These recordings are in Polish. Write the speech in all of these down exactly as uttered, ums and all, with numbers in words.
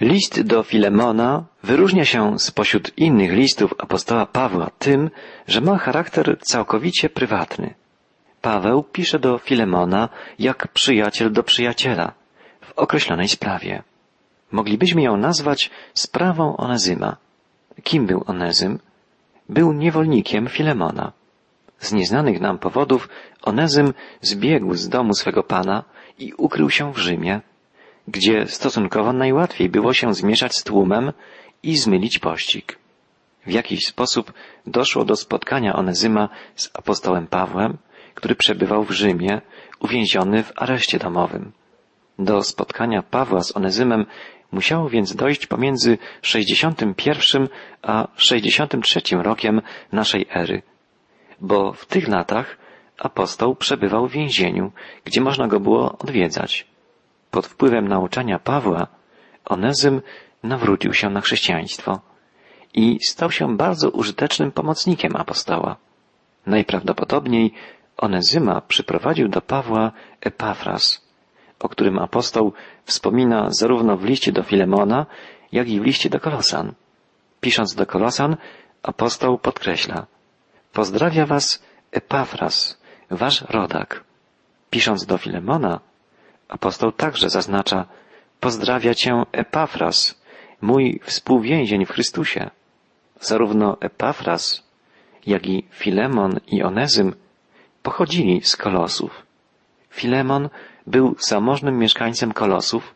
List do Filemona wyróżnia się spośród innych listów apostoła Pawła tym, że ma charakter całkowicie prywatny. Paweł pisze do Filemona jak przyjaciel do przyjaciela w określonej sprawie. Moglibyśmy ją nazwać sprawą Onezyma. Kim był Onezym? Był niewolnikiem Filemona. Z nieznanych nam powodów Onezym zbiegł z domu swego pana i ukrył się w Rzymie, gdzie stosunkowo najłatwiej było się zmieszać z tłumem i zmylić pościg. W jakiś sposób doszło do spotkania Onezyma z apostołem Pawłem, który przebywał w Rzymie, uwięziony w areszcie domowym. Do spotkania Pawła z Onezymem musiało więc dojść pomiędzy sześćdziesiątym pierwszym a sześćdziesiątym trzecim rokiem naszej ery, bo w tych latach apostoł przebywał w więzieniu, gdzie można go było odwiedzać. Pod wpływem nauczania Pawła Onezym nawrócił się na chrześcijaństwo i stał się bardzo użytecznym pomocnikiem apostoła. Najprawdopodobniej Onezyma przyprowadził do Pawła Epafras, o którym apostoł wspomina zarówno w liście do Filemona, jak i w liście do Kolosan. Pisząc do Kolosan, apostoł podkreśla: pozdrawia was Epafras, wasz rodak. Pisząc do Filemona, apostoł także zaznacza: pozdrawia cię Epafras, mój współwięzień w Chrystusie. Zarówno Epafras, jak i Filemon i Onezym pochodzili z Kolosów. Filemon był zamożnym mieszkańcem Kolosów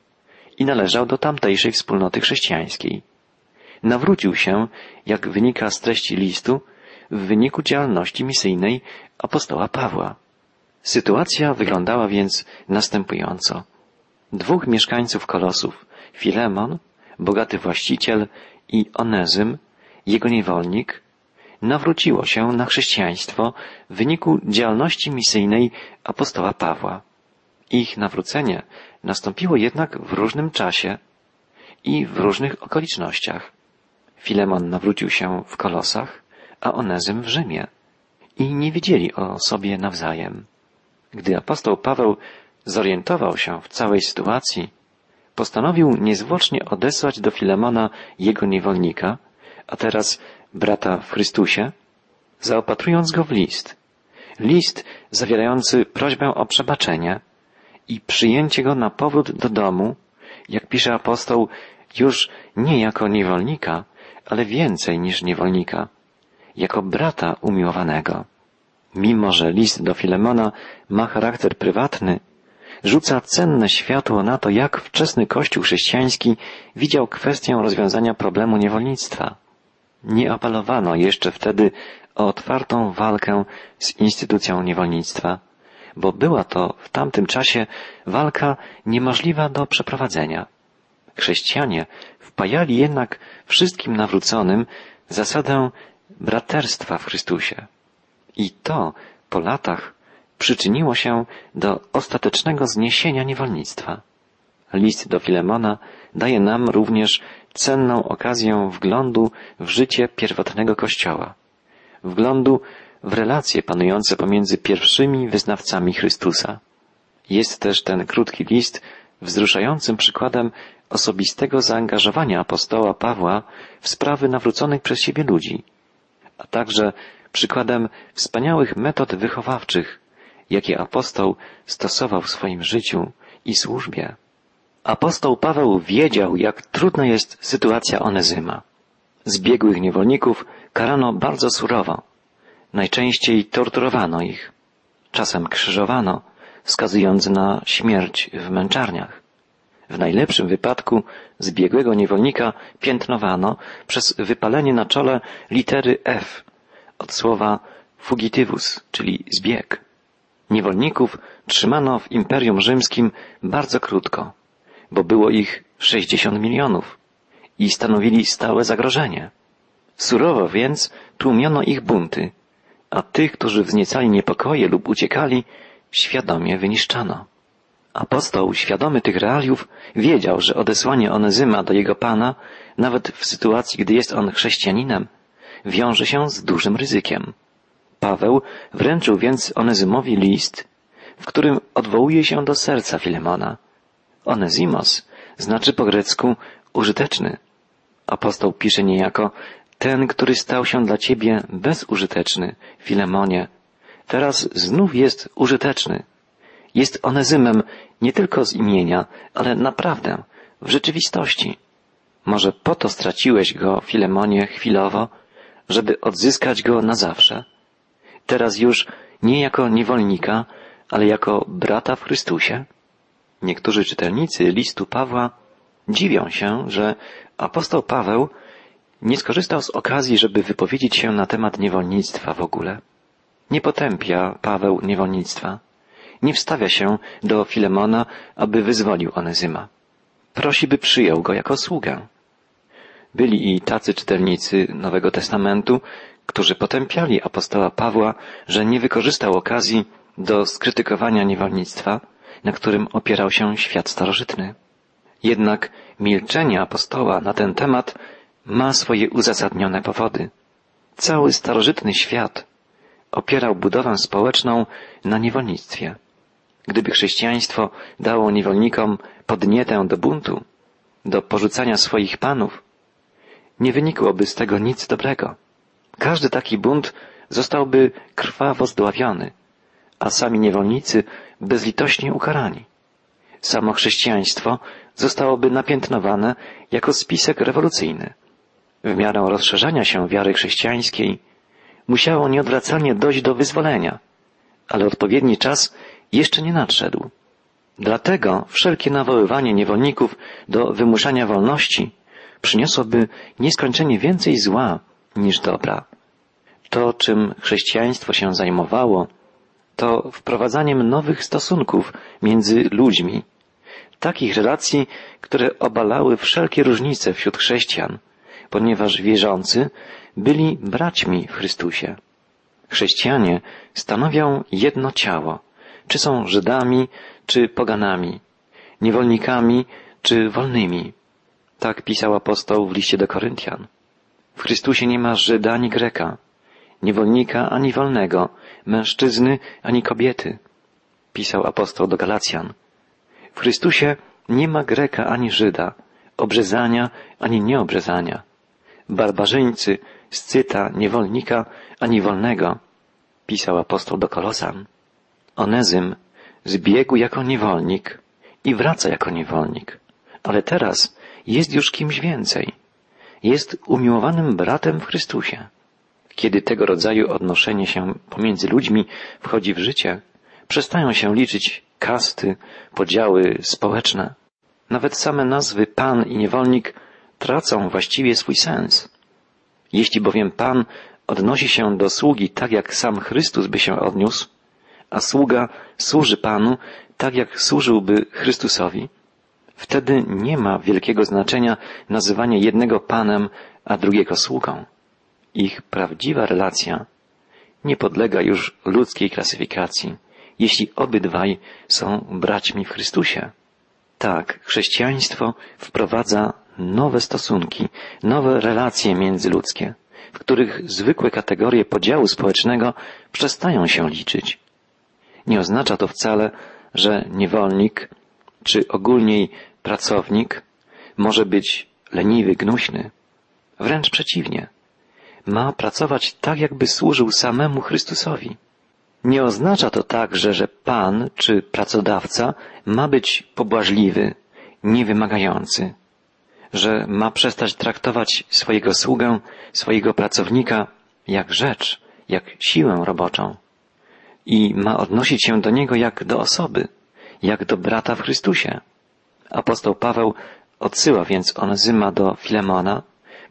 i należał do tamtejszej wspólnoty chrześcijańskiej. Nawrócił się, jak wynika z treści listu, w wyniku działalności misyjnej apostoła Pawła. Sytuacja wyglądała więc następująco. Dwóch mieszkańców Kolosów, Filemon, bogaty właściciel, i Onezym, jego niewolnik, nawróciło się na chrześcijaństwo w wyniku działalności misyjnej apostoła Pawła. Ich nawrócenie nastąpiło jednak w różnym czasie i w różnych okolicznościach. Filemon nawrócił się w Kolosach, a Onezym w Rzymie, i nie wiedzieli o sobie nawzajem. Gdy apostoł Paweł zorientował się w całej sytuacji, postanowił niezwłocznie odesłać do Filemona jego niewolnika, a teraz brata w Chrystusie, zaopatrując go w list. List zawierający prośbę o przebaczenie i przyjęcie go na powrót do domu, jak pisze apostoł, już nie jako niewolnika, ale więcej niż niewolnika, jako brata umiłowanego. Mimo że list do Filemona ma charakter prywatny, rzuca cenne światło na to, jak wczesny Kościół chrześcijański widział kwestię rozwiązania problemu niewolnictwa. Nie apelowano jeszcze wtedy o otwartą walkę z instytucją niewolnictwa, bo była to w tamtym czasie walka niemożliwa do przeprowadzenia. Chrześcijanie wpajali jednak wszystkim nawróconym zasadę braterstwa w Chrystusie. I to po latach przyczyniło się do ostatecznego zniesienia niewolnictwa. List do Filemona daje nam również cenną okazję wglądu w życie pierwotnego Kościoła, wglądu w relacje panujące pomiędzy pierwszymi wyznawcami Chrystusa. Jest też ten krótki list wzruszającym przykładem osobistego zaangażowania apostoła Pawła w sprawy nawróconych przez siebie ludzi, a także przykładem wspaniałych metod wychowawczych, jakie apostoł stosował w swoim życiu i służbie. Apostoł Paweł wiedział, jak trudna jest sytuacja Onezyma. Zbiegłych niewolników karano bardzo surowo. Najczęściej torturowano ich. Czasem krzyżowano, wskazując na śmierć w męczarniach. W najlepszym wypadku zbiegłego niewolnika piętnowano przez wypalenie na czole litery F od słowa fugitywus, czyli zbieg. Niewolników trzymano w Imperium Rzymskim bardzo krótko, bo było ich sześćdziesiąt milionów i stanowili stałe zagrożenie. Surowo więc tłumiono ich bunty, a tych, którzy wzniecali niepokoje lub uciekali, świadomie wyniszczano. Apostoł, świadomy tych realiów, wiedział, że odesłanie Onezyma do jego pana, nawet w sytuacji, gdy jest on chrześcijaninem, wiąże się z dużym ryzykiem. Paweł wręczył więc Onezymowi list, w którym odwołuje się do serca Filemona. Onezimos znaczy po grecku użyteczny. Apostoł pisze niejako: ten, który stał się dla ciebie bezużyteczny, Filemonie, teraz znów jest użyteczny. Jest Onezymem nie tylko z imienia, ale naprawdę, w rzeczywistości. Może po to straciłeś go, Filemonie, chwilowo, żeby odzyskać go na zawsze? Teraz już nie jako niewolnika, ale jako brata w Chrystusie? Niektórzy czytelnicy listu Pawła dziwią się, że apostoł Paweł nie skorzystał z okazji, żeby wypowiedzieć się na temat niewolnictwa w ogóle. Nie potępia Paweł niewolnictwa. Nie wstawia się do Filemona, aby wyzwolił Onezyma. Prosi, by przyjął go jako sługę. Byli i tacy czytelnicy Nowego Testamentu, którzy potępiali apostoła Pawła, że nie wykorzystał okazji do skrytykowania niewolnictwa, na którym opierał się świat starożytny. Jednak milczenie apostoła na ten temat ma swoje uzasadnione powody. Cały starożytny świat opierał budowę społeczną na niewolnictwie. Gdyby chrześcijaństwo dało niewolnikom podnietę do buntu, do porzucania swoich panów, nie wynikłoby z tego nic dobrego. Każdy taki bunt zostałby krwawo zdławiony, a sami niewolnicy bezlitośnie ukarani. Samo chrześcijaństwo zostałoby napiętnowane jako spisek rewolucyjny. W miarę rozszerzania się wiary chrześcijańskiej musiało nieodwracalnie dojść do wyzwolenia, ale odpowiedni czas jeszcze nie nadszedł. Dlatego wszelkie nawoływanie niewolników do wymuszania wolności przyniosłoby nieskończenie więcej zła niż dobra. To, czym chrześcijaństwo się zajmowało, to wprowadzaniem nowych stosunków między ludźmi, takich relacji, które obalały wszelkie różnice wśród chrześcijan, ponieważ wierzący byli braćmi w Chrystusie. Chrześcijanie stanowią jedno ciało, czy są Żydami, czy poganami, niewolnikami, czy wolnymi. Tak pisał apostoł w liście do Koryntian. W Chrystusie nie ma Żyda ani Greka, niewolnika ani wolnego, mężczyzny ani kobiety, pisał apostoł do Galacjan. W Chrystusie nie ma Greka ani Żyda, obrzezania ani nieobrzezania, barbarzyńcy, Scyta, niewolnika ani wolnego, pisał apostoł do Kolosan. Onezym zbiegł jako niewolnik i wraca jako niewolnik, ale teraz jest już kimś więcej. Jest umiłowanym bratem w Chrystusie. Kiedy tego rodzaju odnoszenie się pomiędzy ludźmi wchodzi w życie, przestają się liczyć kasty, podziały społeczne. Nawet same nazwy pan i niewolnik tracą właściwie swój sens. Jeśli bowiem pan odnosi się do sługi tak, jak sam Chrystus by się odniósł, a sługa służy panu tak, jak służyłby Chrystusowi, wtedy nie ma wielkiego znaczenia nazywanie jednego panem, a drugiego sługą. Ich prawdziwa relacja nie podlega już ludzkiej klasyfikacji, jeśli obydwaj są braćmi w Chrystusie. Tak, chrześcijaństwo wprowadza nowe stosunki, nowe relacje międzyludzkie, w których zwykłe kategorie podziału społecznego przestają się liczyć. Nie oznacza to wcale, że niewolnik, czy ogólniej pracownik, może być leniwy, gnuśny. Wręcz przeciwnie. Ma pracować tak, jakby służył samemu Chrystusowi. Nie oznacza to także, że pan czy pracodawca ma być pobłażliwy, niewymagający, że ma przestać traktować swojego sługę, swojego pracownika jak rzecz, jak siłę roboczą i ma odnosić się do niego jak do osoby, jak do brata w Chrystusie. Apostoł Paweł odsyła więc Onezyma do Filemona,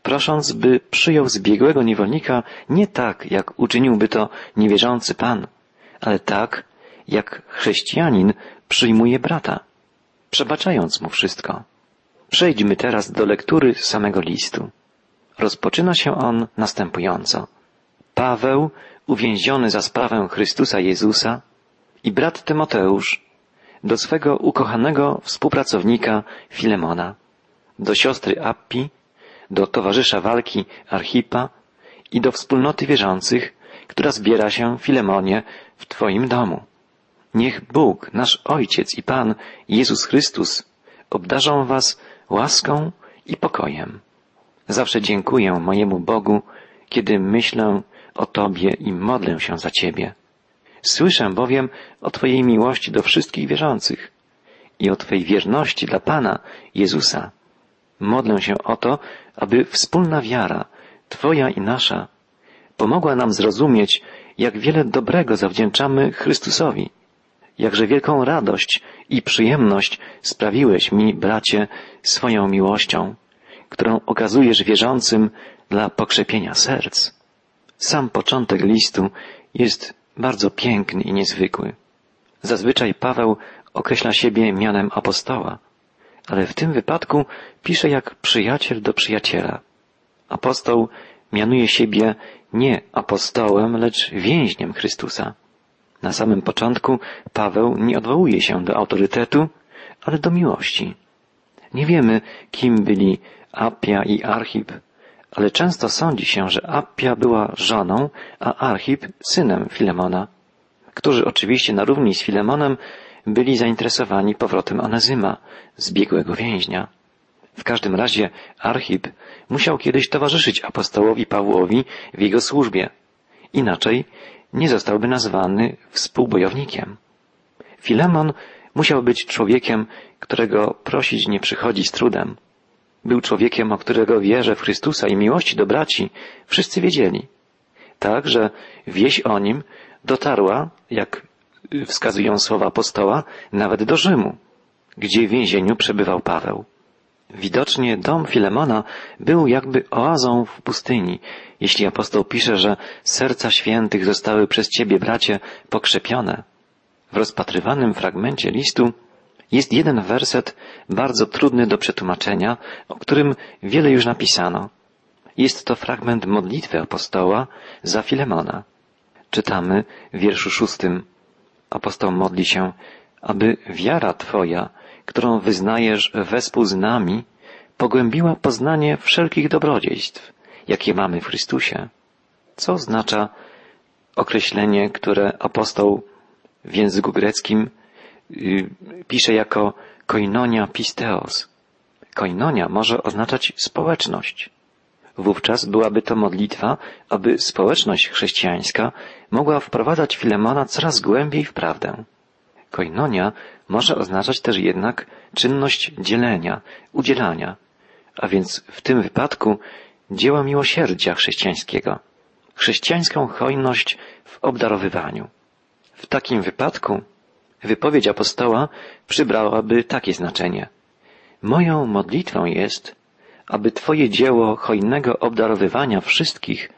prosząc, by przyjął zbiegłego niewolnika nie tak, jak uczyniłby to niewierzący pan, ale tak, jak chrześcijanin przyjmuje brata, przebaczając mu wszystko. Przejdźmy teraz do lektury samego listu. Rozpoczyna się on następująco. Paweł, uwięziony za sprawę Chrystusa Jezusa, i brat Tymoteusz do swego ukochanego współpracownika Filemona, do siostry Appii, do towarzysza walki Archipa i do wspólnoty wierzących, która zbiera się, Filemonie, w Twoim domu. Niech Bóg, nasz Ojciec i Pan, Jezus Chrystus, obdarzą Was łaską i pokojem. Zawsze dziękuję mojemu Bogu, kiedy myślę o Tobie i modlę się za Ciebie. Słyszę bowiem o Twojej miłości do wszystkich wierzących i o Twojej wierności dla Pana Jezusa. Modlę się o to, aby wspólna wiara, Twoja i nasza, pomogła nam zrozumieć, jak wiele dobrego zawdzięczamy Chrystusowi. Jakże wielką radość i przyjemność sprawiłeś mi, bracie, swoją miłością, którą okazujesz wierzącym dla pokrzepienia serc. Sam początek listu jest bardzo piękny i niezwykły. Zazwyczaj Paweł określa siebie mianem apostoła, ale w tym wypadku pisze jak przyjaciel do przyjaciela. Apostoł mianuje siebie nie apostołem, lecz więźniem Chrystusa. Na samym początku Paweł nie odwołuje się do autorytetu, ale do miłości. Nie wiemy, kim byli Appia i Archip, ale często sądzi się, że Appia była żoną, a Archip synem Filemona, którzy oczywiście na równi z Filemonem byli zainteresowani powrotem Onezyma, zbiegłego więźnia. W każdym razie Archip musiał kiedyś towarzyszyć apostołowi Pawłowi w jego służbie. Inaczej nie zostałby nazwany współbojownikiem. Filemon musiał być człowiekiem, którego prosić nie przychodzi z trudem. Był człowiekiem, o którego wierze w Chrystusa i miłości do braci wszyscy wiedzieli. Tak, że wieść o nim dotarła, jak wskazują słowa apostoła, nawet do Rzymu, gdzie w więzieniu przebywał Paweł. Widocznie dom Filemona był jakby oazą w pustyni, jeśli apostoł pisze, że serca świętych zostały przez Ciebie, bracie, pokrzepione. W rozpatrywanym fragmencie listu jest jeden werset bardzo trudny do przetłumaczenia, o którym wiele już napisano. Jest to fragment modlitwy apostoła za Filemona. Czytamy w wierszu szóstym. Apostoł modli się, aby wiara Twoja, którą wyznajesz wespół z nami, pogłębiła poznanie wszelkich dobrodziejstw, jakie mamy w Chrystusie. Co oznacza określenie, które apostoł w języku greckim yy, pisze jako koinonia pisteos. Koinonia może oznaczać społeczność. Wówczas byłaby to modlitwa, aby społeczność chrześcijańska mogła wprowadzać Filemona coraz głębiej w prawdę. Koinonia może oznaczać też jednak czynność dzielenia, udzielania, a więc w tym wypadku dzieła miłosierdzia chrześcijańskiego, chrześcijańską hojność w obdarowywaniu. W takim wypadku wypowiedź apostoła przybrałaby takie znaczenie. Moją modlitwą jest, aby Twoje dzieło hojnego obdarowywania wszystkich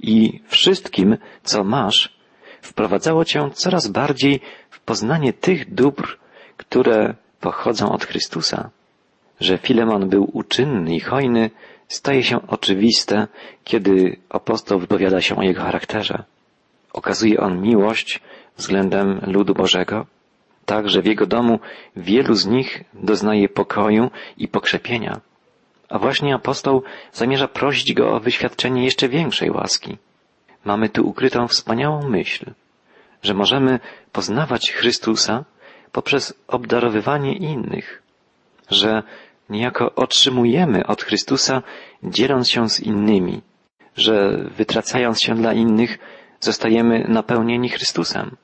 i wszystkim, co masz, wprowadzało Cię coraz bardziej w poznanie tych dóbr, które pochodzą od Chrystusa. Że Filemon był uczynny i hojny, staje się oczywiste, kiedy apostoł wypowiada się o jego charakterze. Okazuje on miłość względem ludu Bożego, tak że w jego domu wielu z nich doznaje pokoju i pokrzepienia. A właśnie apostoł zamierza prosić go o wyświadczenie jeszcze większej łaski. Mamy tu ukrytą wspaniałą myśl, że możemy poznawać Chrystusa poprzez obdarowywanie innych, że niejako otrzymujemy od Chrystusa, dzieląc się z innymi, że wytracając się dla innych, zostajemy napełnieni Chrystusem.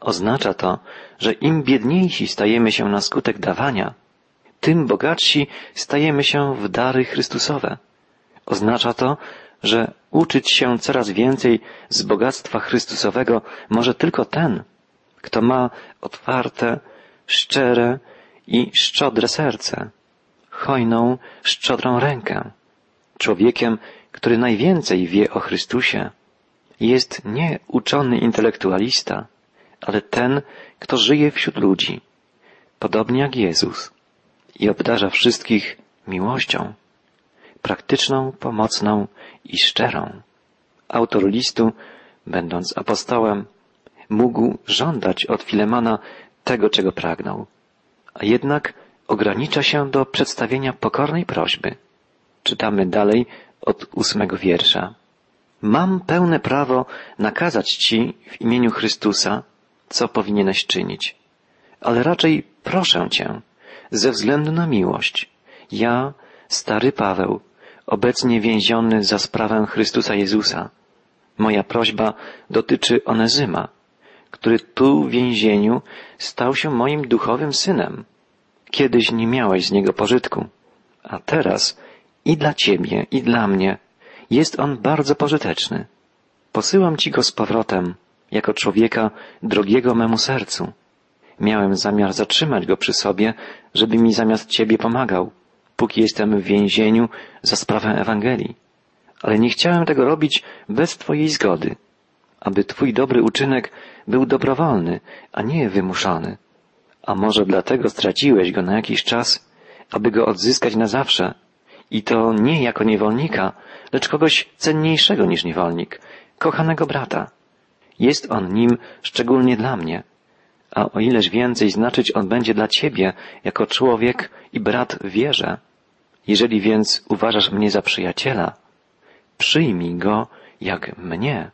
Oznacza to, że im biedniejsi stajemy się na skutek dawania, tym bogatsi stajemy się w dary Chrystusowe. Oznacza to, że uczyć się coraz więcej z bogactwa Chrystusowego może tylko ten, kto ma otwarte, szczere i szczodre serce, hojną, szczodrą rękę. Człowiekiem, który najwięcej wie o Chrystusie, jest nie uczony intelektualista, ale ten, kto żyje wśród ludzi, podobnie jak Jezus, i obdarza wszystkich miłością, praktyczną, pomocną i szczerą. Autor listu, będąc apostołem, mógł żądać od Filemona tego, czego pragnął, a jednak ogranicza się do przedstawienia pokornej prośby. Czytamy dalej od ósmego wiersza. Mam pełne prawo nakazać Ci w imieniu Chrystusa, co powinieneś czynić, ale raczej proszę Cię ze względu na miłość. Ja, stary Paweł, obecnie więziony za sprawę Chrystusa Jezusa. Moja prośba dotyczy Onezyma, który tu w więzieniu stał się moim duchowym synem. Kiedyś nie miałeś z niego pożytku, a teraz i dla ciebie, i dla mnie jest on bardzo pożyteczny. Posyłam ci go z powrotem, jako człowieka drogiego memu sercu. Miałem zamiar zatrzymać go przy sobie, żeby mi zamiast ciebie pomagał, póki jestem w więzieniu za sprawę Ewangelii. Ale nie chciałem tego robić bez twojej zgody, aby twój dobry uczynek był dobrowolny, a nie wymuszony. A może dlatego straciłeś go na jakiś czas, aby go odzyskać na zawsze, i to nie jako niewolnika, lecz kogoś cenniejszego niż niewolnik, kochanego brata. Jest on nim szczególnie dla mnie, a o ileż więcej znaczyć on będzie dla ciebie jako człowiek i brat w wierze. Jeżeli więc uważasz mnie za przyjaciela, przyjmij go jak mnie.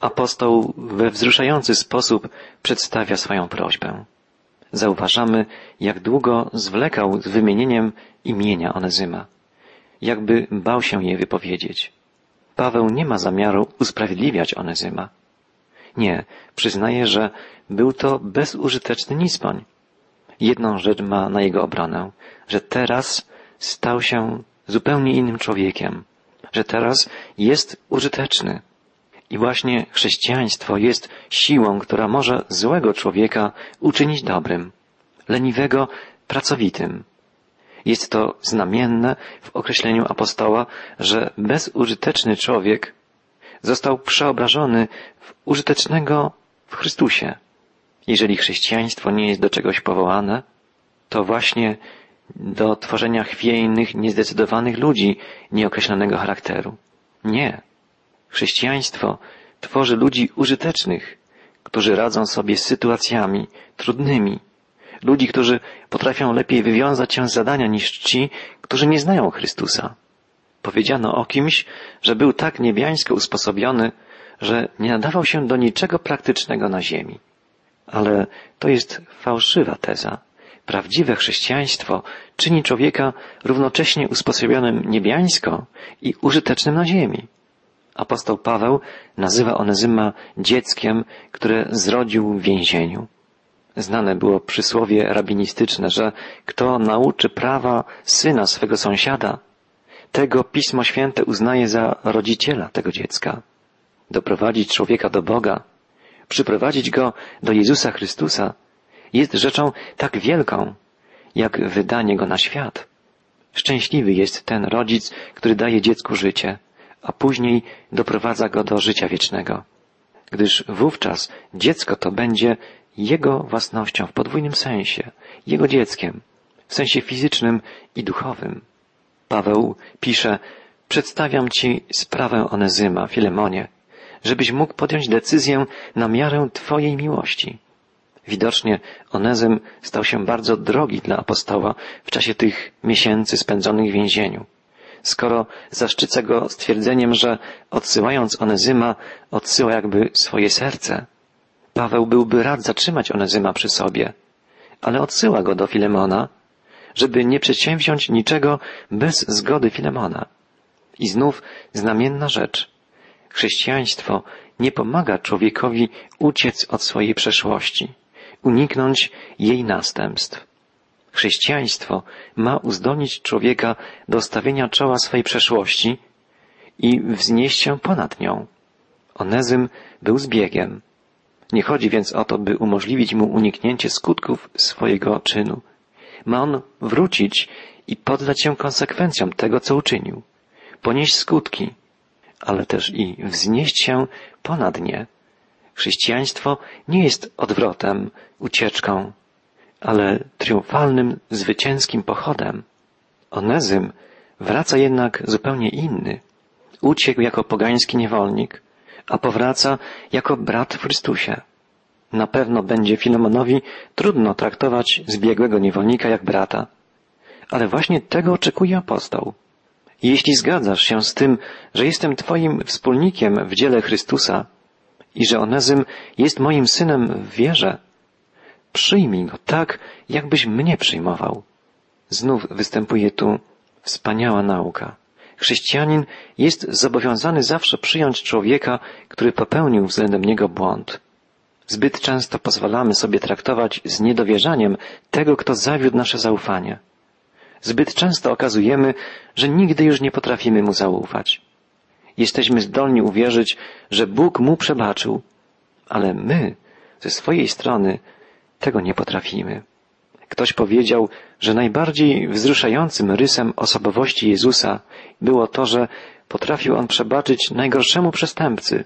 Apostoł we wzruszający sposób przedstawia swoją prośbę. Zauważamy, jak długo zwlekał z wymienieniem imienia Onezyma. Jakby bał się je wypowiedzieć. Paweł nie ma zamiaru usprawiedliwiać Onezyma. Nie, przyznaje, że był to bezużyteczny nicpoń. Jedną rzecz ma na jego obronę, że teraz stał się zupełnie innym człowiekiem, że teraz jest użyteczny. I właśnie chrześcijaństwo jest siłą, która może złego człowieka uczynić dobrym, leniwego pracowitym. Jest to znamienne w określeniu apostoła, że bezużyteczny człowiek został przeobrażony w użytecznego w Chrystusie. Jeżeli chrześcijaństwo nie jest do czegoś powołane, to właśnie do tworzenia chwiejnych, niezdecydowanych ludzi nieokreślonego charakteru. Nie. Chrześcijaństwo tworzy ludzi użytecznych, którzy radzą sobie z sytuacjami trudnymi. Ludzi, którzy potrafią lepiej wywiązać się z zadania niż ci, którzy nie znają Chrystusa. Powiedziano o kimś, że był tak niebiańsko usposobiony, że nie nadawał się do niczego praktycznego na ziemi. Ale to jest fałszywa teza. Prawdziwe chrześcijaństwo czyni człowieka równocześnie usposobionym niebiańsko i użytecznym na ziemi. Apostoł Paweł nazywa Onezyma dzieckiem, które zrodził w więzieniu. Znane było przysłowie rabinistyczne, że kto nauczy prawa syna swego sąsiada, tego Pismo Święte uznaje za rodziciela tego dziecka. Doprowadzić człowieka do Boga, przyprowadzić go do Jezusa Chrystusa jest rzeczą tak wielką, jak wydanie go na świat. Szczęśliwy jest ten rodzic, który daje dziecku życie, a później doprowadza go do życia wiecznego, gdyż wówczas dziecko to będzie jego własnością w podwójnym sensie, jego dzieckiem, w sensie fizycznym i duchowym. Paweł pisze, przedstawiam ci sprawę Onezyma, Filemonie, żebyś mógł podjąć decyzję na miarę twojej miłości. Widocznie Onezym stał się bardzo drogi dla apostoła w czasie tych miesięcy spędzonych w więzieniu, skoro zaszczyca go stwierdzeniem, że odsyłając Onezyma, odsyła jakby swoje serce. Paweł byłby rad zatrzymać Onezyma przy sobie, ale odsyła go do Filemona, żeby nie przedsięwziąć niczego bez zgody Filemona. I znów znamienna rzecz. Chrześcijaństwo nie pomaga człowiekowi uciec od swojej przeszłości, uniknąć jej następstw. Chrześcijaństwo ma uzdolnić człowieka do stawienia czoła swej przeszłości i wznieść się ponad nią. Onezym był zbiegiem. Nie chodzi więc o to, by umożliwić mu uniknięcie skutków swojego czynu. Ma on wrócić i poddać się konsekwencjom tego, co uczynił, ponieść skutki, ale też i wznieść się ponad nie. Chrześcijaństwo nie jest odwrotem, ucieczką, ale triumfalnym, zwycięskim pochodem. Onezym wraca jednak zupełnie inny. Uciekł jako pogański niewolnik, a powraca jako brat w Chrystusie. Na pewno będzie Filemonowi trudno traktować zbiegłego niewolnika jak brata. Ale właśnie tego oczekuje apostoł. Jeśli zgadzasz się z tym, że jestem twoim wspólnikiem w dziele Chrystusa i że Onezym jest moim synem w wierze, przyjmij go tak, jakbyś mnie przyjmował. Znów występuje tu Wspaniała nauka. Chrześcijanin jest zobowiązany zawsze przyjąć człowieka, który popełnił względem niego błąd. Zbyt często pozwalamy sobie traktować z niedowierzaniem tego, kto zawiódł nasze zaufanie. Zbyt często okazujemy, że nigdy już nie potrafimy mu zaufać. Jesteśmy zdolni uwierzyć, że Bóg mu przebaczył, ale my ze swojej strony tego nie potrafimy. Ktoś powiedział, że najbardziej wzruszającym rysem osobowości Jezusa było to, że potrafił On przebaczyć najgorszemu przestępcy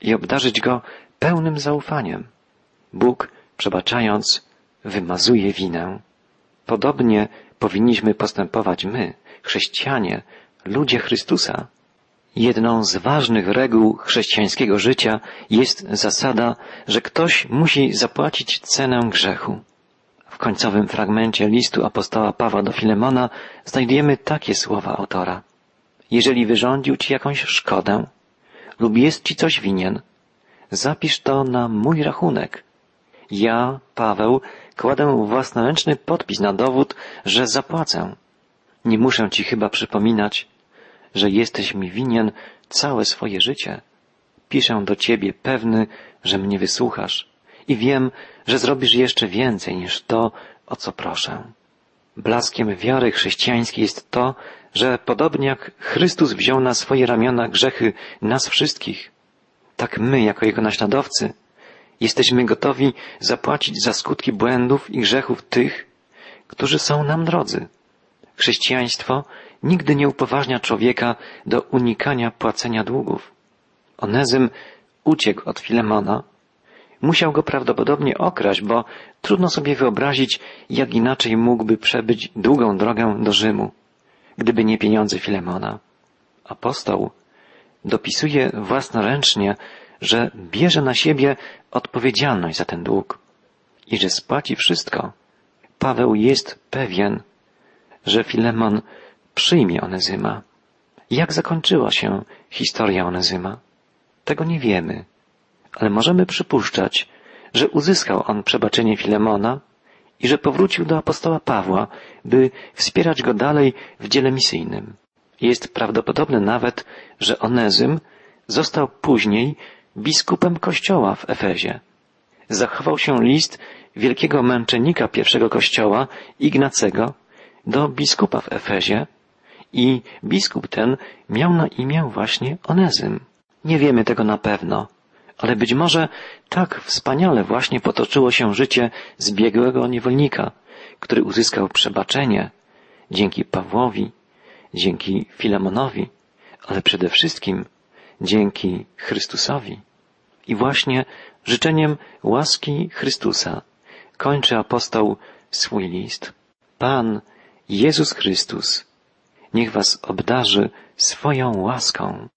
i obdarzyć go pełnym zaufaniem. Bóg, przebaczając, wymazuje winę. Podobnie powinniśmy postępować my, chrześcijanie, ludzie Chrystusa. Jedną z ważnych reguł chrześcijańskiego życia jest zasada, że ktoś musi zapłacić cenę grzechu. W końcowym fragmencie listu apostoła Pawła do Filemona znajdujemy takie słowa autora. Jeżeli wyrządził ci jakąś szkodę lub jest ci coś winien, zapisz to na mój rachunek. Ja, Paweł, kładę własnoręczny podpis na dowód, że zapłacę. Nie muszę ci chyba przypominać, że jesteś mi winien całe swoje życie. Piszę do ciebie pewny, że mnie wysłuchasz. I wiem, że zrobisz jeszcze więcej niż to, o co proszę. Blaskiem wiary chrześcijańskiej jest to, że podobnie jak Chrystus wziął na swoje ramiona grzechy nas wszystkich, tak my, jako Jego naśladowcy, jesteśmy gotowi zapłacić za skutki błędów i grzechów tych, którzy są nam drodzy. Chrześcijaństwo nigdy nie upoważnia człowieka do unikania płacenia długów. Onezym uciekł od Filemona. Musiał go prawdopodobnie okraść, bo trudno sobie wyobrazić, jak inaczej mógłby przebyć długą drogę do Rzymu, gdyby nie pieniądze Filemona. Apostoł dopisuje własnoręcznie, że bierze na siebie odpowiedzialność za ten dług i że spłaci wszystko. Paweł jest pewien, że Filemon przyjmie Onezyma. Jak zakończyła się historia Onezyma? Tego nie wiemy. Ale możemy przypuszczać, że uzyskał on przebaczenie Filemona i że powrócił do apostoła Pawła, by wspierać go dalej w dziele misyjnym. Jest prawdopodobne nawet, że Onezym został później biskupem kościoła w Efezie. Zachował się list wielkiego męczennika pierwszego kościoła, Ignacego, do biskupa w Efezie i biskup ten miał na imię właśnie Onezym. Nie wiemy tego na pewno. Ale być może tak wspaniale właśnie potoczyło się życie zbiegłego niewolnika, który uzyskał przebaczenie dzięki Pawłowi, dzięki Filemonowi, ale przede wszystkim dzięki Chrystusowi. I właśnie życzeniem łaski Chrystusa kończy apostoł swój list. Pan Jezus Chrystus niech was obdarzy swoją łaską.